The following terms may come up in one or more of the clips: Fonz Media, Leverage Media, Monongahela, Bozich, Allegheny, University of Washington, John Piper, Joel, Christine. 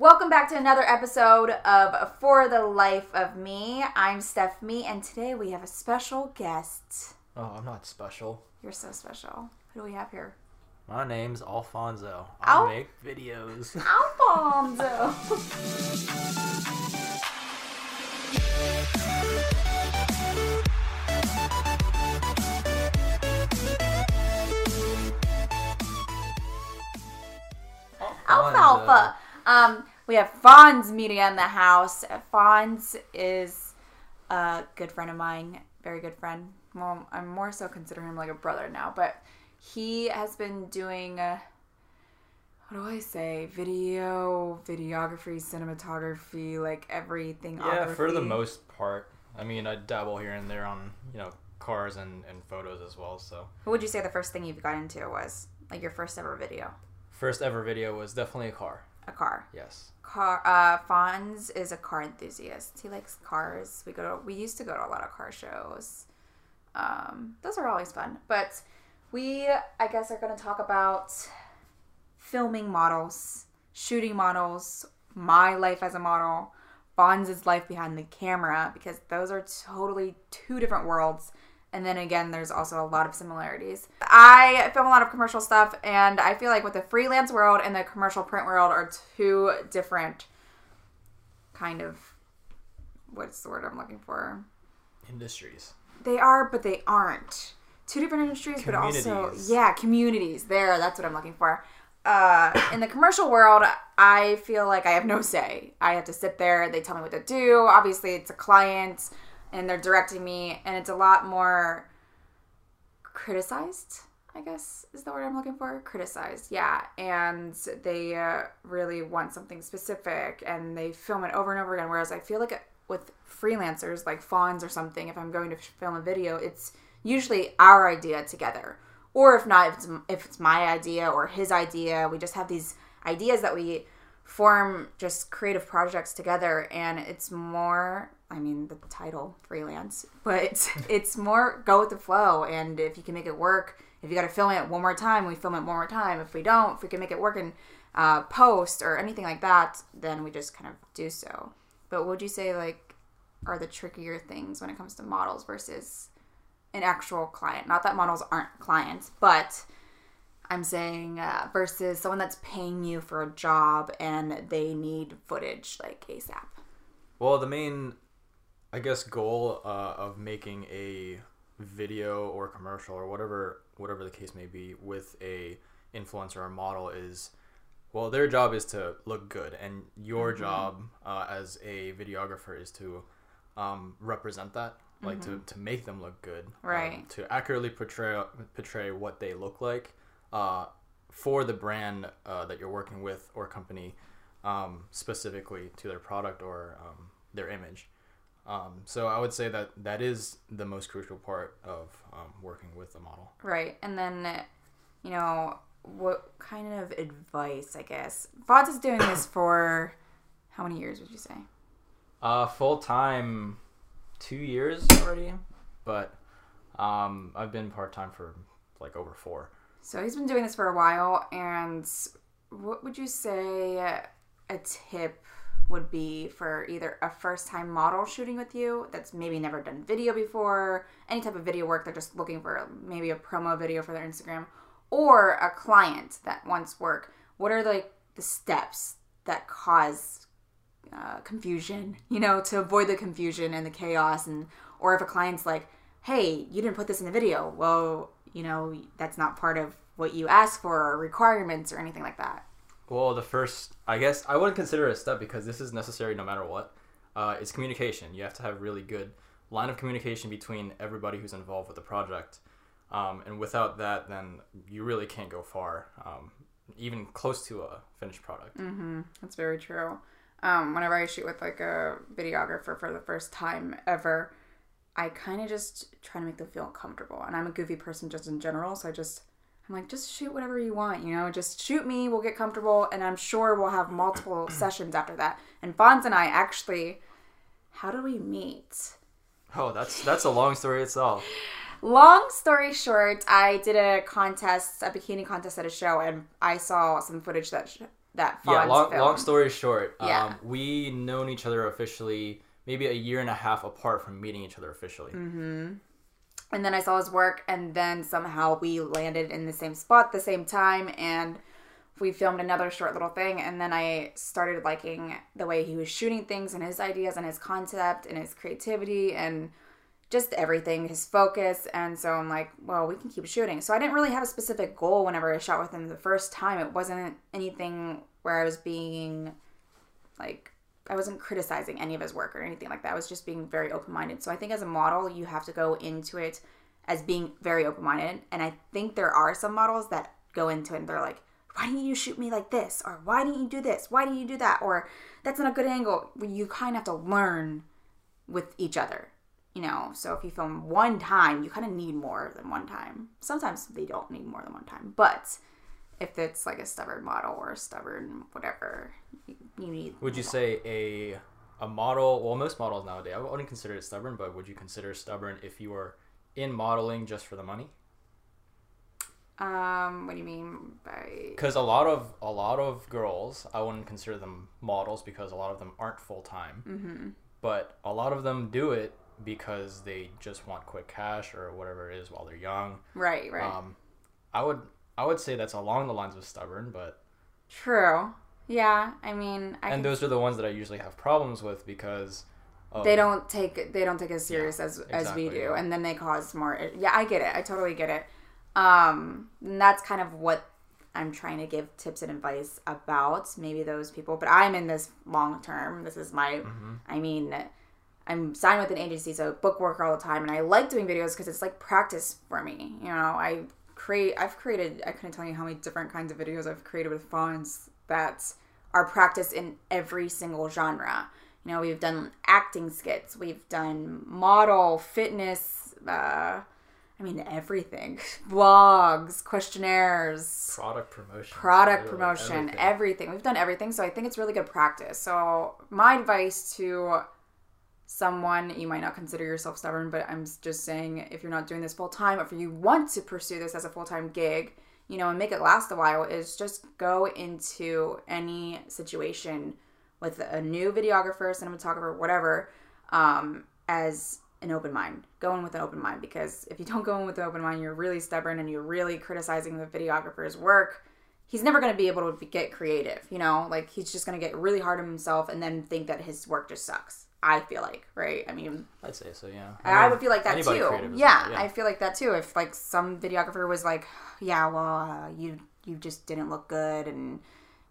Welcome back to another episode of For the Life of Me. I'm Steph Mee, and today we have a special guest. Oh, I'm not special. You're so special. Who do we have here? My name's Alfonso. I make videos. Alfonso! Alfalfa. We have Fonz Media in the house. Fonz is a good friend of mine, very good friend. Well, I'm more so considering him like a brother now, but he has been doing, video, videography, cinematography, like everything. Yeah, for the most part. I mean, I dabble here and there on, cars and photos as well, so. What would you say the first thing you've got into was? Like your first ever video? First ever video was definitely a car. A car. Yes. Car. Fonz is a car enthusiast. He likes cars. We used to go to a lot of car shows. Those are always fun. But we, I guess, are going to talk about filming models, shooting models, my life as a model, Fonz's life behind the camera, because those are totally two different worlds. And then again, there's also a lot of similarities. I film a lot of commercial stuff, and I feel like with the freelance world and the commercial print world are two different kind of, what's the word I'm looking for? Industries. They are, but they aren't. Two different industries, but also, yeah, communities. There, that's what I'm looking for. In the commercial world, I feel like I have no say. I have to sit there. They tell me what to do. Obviously, it's a client. And they're directing me, and it's a lot more criticized, I guess is the word I'm looking for. Criticized, yeah. And they really want something specific, and they film it over and over again. Whereas I feel like with freelancers, like Fonz or something, if I'm going to film a video, it's usually our idea together. Or if not, if it's my idea or his idea, we just have these ideas that we form just creative projects together, and it's more... I mean, the title, freelance, but it's more go with the flow. And if you can make it work, if you got to film it one more time, we film it one more time. If we don't, if we can make it work and post or anything like that, then we just kind of do so. But what would you say, like, are the trickier things when it comes to models versus an actual client? Not that models aren't clients, but I'm saying versus someone that's paying you for a job and they need footage like ASAP. Well, the main... I guess goal of making a video or commercial or whatever the case may be with a influencer or model is, well, their job is to look good, and your mm-hmm. job as a videographer is to represent that, like mm-hmm. to make them look good, right? To accurately portray what they look like for the brand that you're working with or company, specifically to their product or their image. So I would say that is the most crucial part of working with a model. Right. And then, what kind of advice, I guess. Fonz is doing this for how many years would you say? Full-time 2 years already, but I've been part-time for like over 4. So he's been doing this for a while, and what would you say a tip would be for either a first-time model shooting with you that's maybe never done video before, any type of video work, they're just looking for maybe a promo video for their Instagram, or a client that wants work? What are the steps that cause confusion, to avoid the confusion and the chaos? And or if a client's like, hey, you didn't put this in the video, well, that's not part of what you asked for or requirements or anything like that. Well, the first, I guess, I wouldn't consider it a step because this is necessary no matter what. It's communication. You have to have really good line of communication between everybody who's involved with the project. And without that, then you really can't go far, even close to a finished product. Mm-hmm. That's very true. Whenever I shoot with a videographer for the first time ever, I kind of just try to make them feel comfortable. And I'm a goofy person just in general, so I'm like, just shoot whatever you want, Just shoot me, we'll get comfortable, and I'm sure we'll have multiple sessions after that. And Fonz and I actually, how do we meet? Oh, that's a long story itself. Long story short, I did a bikini contest at a show, and I saw some footage that that Fonz film. Long story short, we known each other officially maybe a year and a half apart from meeting each other officially. Mm-hmm. And then I saw his work, and then somehow we landed in the same spot the same time, and we filmed another short little thing, and then I started liking the way he was shooting things and his ideas and his concept and his creativity and just everything, his focus. And so I'm like, well, we can keep shooting. So I didn't really have a specific goal whenever I shot with him the first time. It wasn't anything where I was being like, I wasn't criticizing any of his work or anything like that. I was just being very open-minded. So I think as a model, you have to go into it as being very open-minded. And I think there are some models that go into it and they're like, why didn't you shoot me like this? Or why didn't you do this? Why didn't you do that? Or that's not a good angle. You kind of have to learn with each other, you know? So if you film one time, you kind of need more than one time. Sometimes they don't need more than one time. But if it's like a stubborn model or a stubborn whatever, you need... Would you say a model... Well, most models nowadays, I wouldn't consider it stubborn, but would you consider stubborn if you were in modeling just for the money? What do you mean by... Because a lot of girls, I wouldn't consider them models because a lot of them aren't full-time. Mm-hmm. But a lot of them do it because they just want quick cash or whatever it is while they're young. Right, right. I would say that's along the lines of stubborn, but... True. Yeah, I mean... And those are the ones that I usually have problems with because... They don't take as serious as we do, and then they cause more... Yeah, I get it. I totally get it. And that's kind of what I'm trying to give tips and advice about, maybe those people, but I'm in this long term. This is my, mm-hmm. I mean, I'm signed with an agency, so book work all the time. And I like doing videos cause it's like practice for me. You know, I couldn't tell you how many different kinds of videos I've created with Fonz that are practiced in every single genre. You know, we've done acting skits, we've done model, fitness, everything. Blogs, questionnaires. Product promotion, everything. We've done everything, so I think it's really good practice. So my advice to someone, you might not consider yourself stubborn, but I'm just saying if you're not doing this full-time, if you want to pursue this as a full-time gig, you know, and make it last a while, is just go into any situation with a new videographer, cinematographer, whatever, as... an open mind. Go in with an open mind, because if you don't go in with an open mind, you're really stubborn and you're really criticizing the videographer's work. He's never going to be able to get creative, you know? Like, he's just going to get really hard on himself and then think that his work just sucks. I feel like, right? I mean... I'd say so, yeah. I would feel like that, too. Yeah, I feel like that, too. If, like, some videographer was like, yeah, well, you just didn't look good and...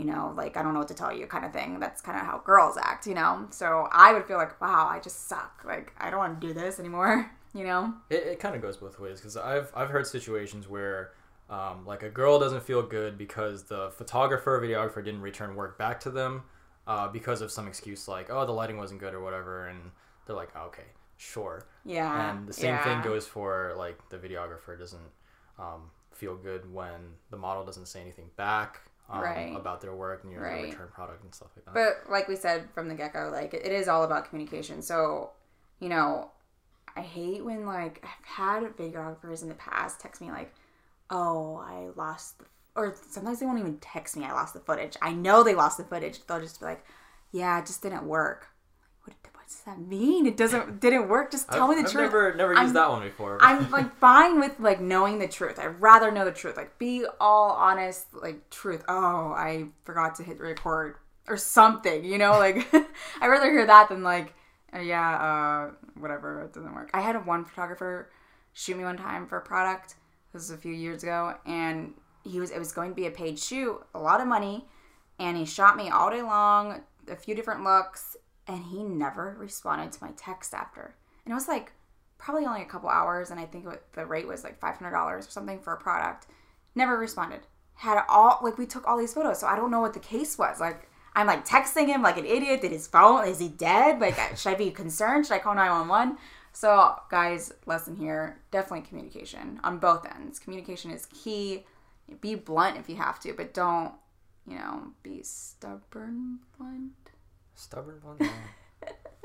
you know, like, I don't know what to tell you kind of thing. That's kind of how girls act, you know? So I would feel like, wow, I just suck. Like, I don't want to do this anymore, you know? It kind of goes both ways, because I've heard situations where, like, a girl doesn't feel good because the photographer or videographer didn't return work back to them because of some excuse like, oh, the lighting wasn't good or whatever. And they're like, oh, okay, sure. Yeah. And the same thing goes for, like, the videographer doesn't feel good when the model doesn't say anything back. About their work and your return product and stuff like that. But like we said from the get-go, like, it is all about communication. So, you know, I hate when, like, I've had videographers in the past text me like, oh, I lost the... Or sometimes they won't even text me, I lost the footage. I know they lost the footage. They'll just be like, yeah, it just didn't work. What does that mean? It didn't work? Just tell me the truth. I've never used that one before. But. I'm, like, fine with, like, knowing the truth. I'd rather know the truth. Like, be all honest, like, truth. Oh, I forgot to hit record or something, you know? Like, I'd rather hear that than, like, whatever, it doesn't work. I had one photographer shoot me one time for a product. This was a few years ago. And it was going to be a paid shoot, a lot of money. And he shot me all day long, a few different looks. And he never responded to my text after. And it was like probably only a couple hours. And I think the rate was like $500 or something for a product. Never responded. Had all, like, we took all these photos. So I don't know what the case was. Like, I'm like texting him like an idiot. Did his phone, is he dead? Like, should I be concerned? Should I call 911? So guys, lesson here, definitely communication on both ends. Communication is key. Be blunt if you have to, but don't, you know, be stubborn blunt. Stubborn one?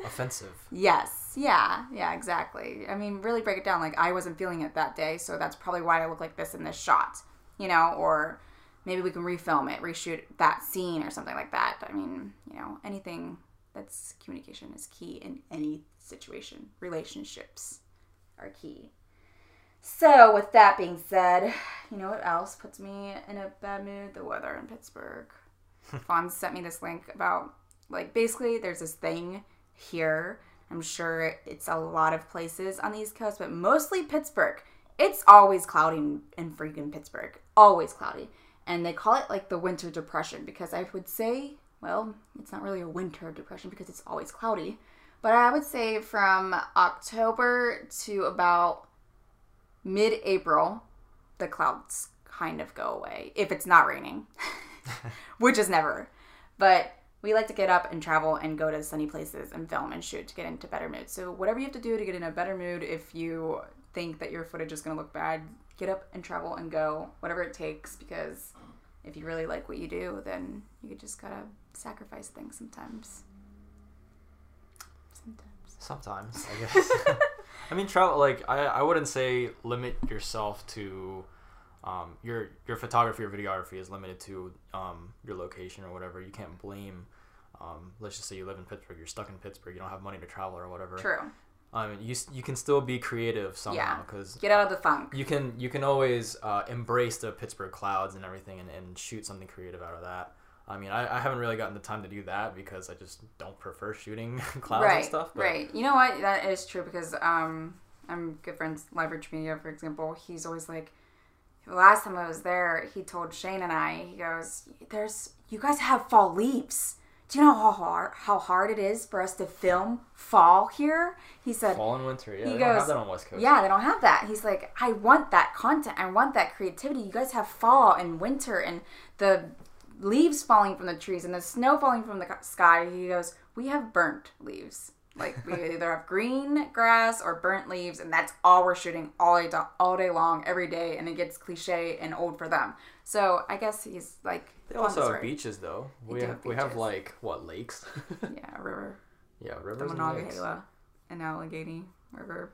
Offensive. Yes. Yeah. Yeah, exactly. I mean, really break it down. Like, I wasn't feeling it that day, so that's probably why I look like this in this shot, you know, or maybe we can refilm it, reshoot that scene or something like that. I mean, you know, anything that's communication is key in any situation. Relationships are key. So with that being said, you know what else puts me in a bad mood? The weather in Pittsburgh. Fonz sent me this link about, like, basically there's this thing here. I'm sure it's a lot of places on the East Coast, but mostly Pittsburgh. It's always cloudy in freaking Pittsburgh. Always cloudy. And they call it, like, the winter depression, because I would say, well, it's not really a winter depression because it's always cloudy. But I would say from October to about mid-April, the clouds kind of go away, if it's not raining, which is never. But we like to get up and travel and go to sunny places and film and shoot to get into better mood. So whatever you have to do to get in a better mood, if you think that your footage is going to look bad, get up and travel and go, whatever it takes, because if you really like what you do, then you just gotta sacrifice things sometimes. Sometimes, I guess. I mean, travel, like, I wouldn't say limit yourself to, your photography or videography is limited to, your location or whatever. You can't blame, let's just say you live in Pittsburgh, you're stuck in Pittsburgh, you don't have money to travel or whatever. True. You can still be creative somehow, because get out of the funk. You can always embrace the Pittsburgh clouds and everything, and shoot something creative out of that. I mean, I haven't really gotten the time to do that because I just don't prefer shooting clouds and stuff. But. Right. You know what? That is true, because I'm good friends with Leverage Media, for example. He's always like, last time I was there, he told Shane and I, he goes, you guys have fall leaves. Do you know how hard it is for us to film fall here? He said, fall and winter, yeah. He goes, don't have that on West Coast. Yeah, they don't have that. He's like, I want that content. I want that creativity. You guys have fall and winter and the leaves falling from the trees and the snow falling from the sky. He goes, we have burnt leaves. Like, we either have green grass or burnt leaves, and that's all we're shooting all day long, every day, and it gets cliche and old for them. So I guess he's like. They also have beaches, though. We have like what, lakes? Yeah, a river. Yeah, rivers. The Monongahela and Allegheny River.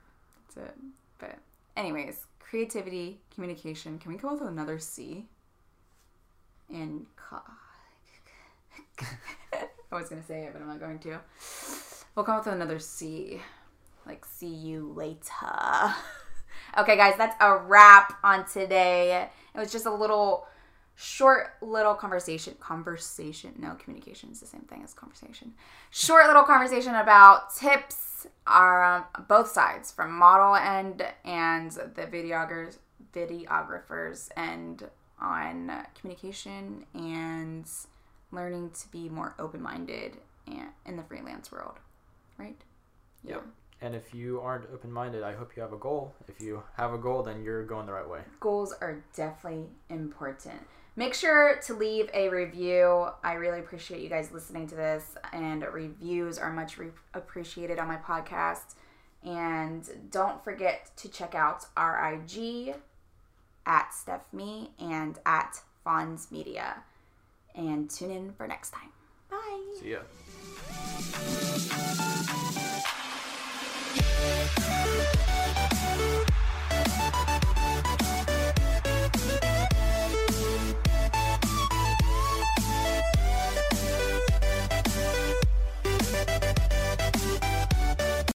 That's it. But anyways, creativity, communication. Can we go with another C? And I was gonna say it, but I'm not going to. We'll come up with another C, like see you later. Okay, guys, that's a wrap on today. It was just a little short little conversation. No, communication is the same thing as conversation. Short little conversation about tips on both sides, from model end and the videographers end, on communication and learning to be more open-minded in the freelance world. Right? Yep. Yeah. And if you aren't open-minded, I hope you have a goal. If you have a goal, then you're going the right way. Goals are definitely important. Make sure to leave a review. I really appreciate you guys listening to this, and reviews are much appreciated on my podcast. And don't forget to check out our IG at StephMe and at Fonz Media. And tune in for next time. Bye. See ya.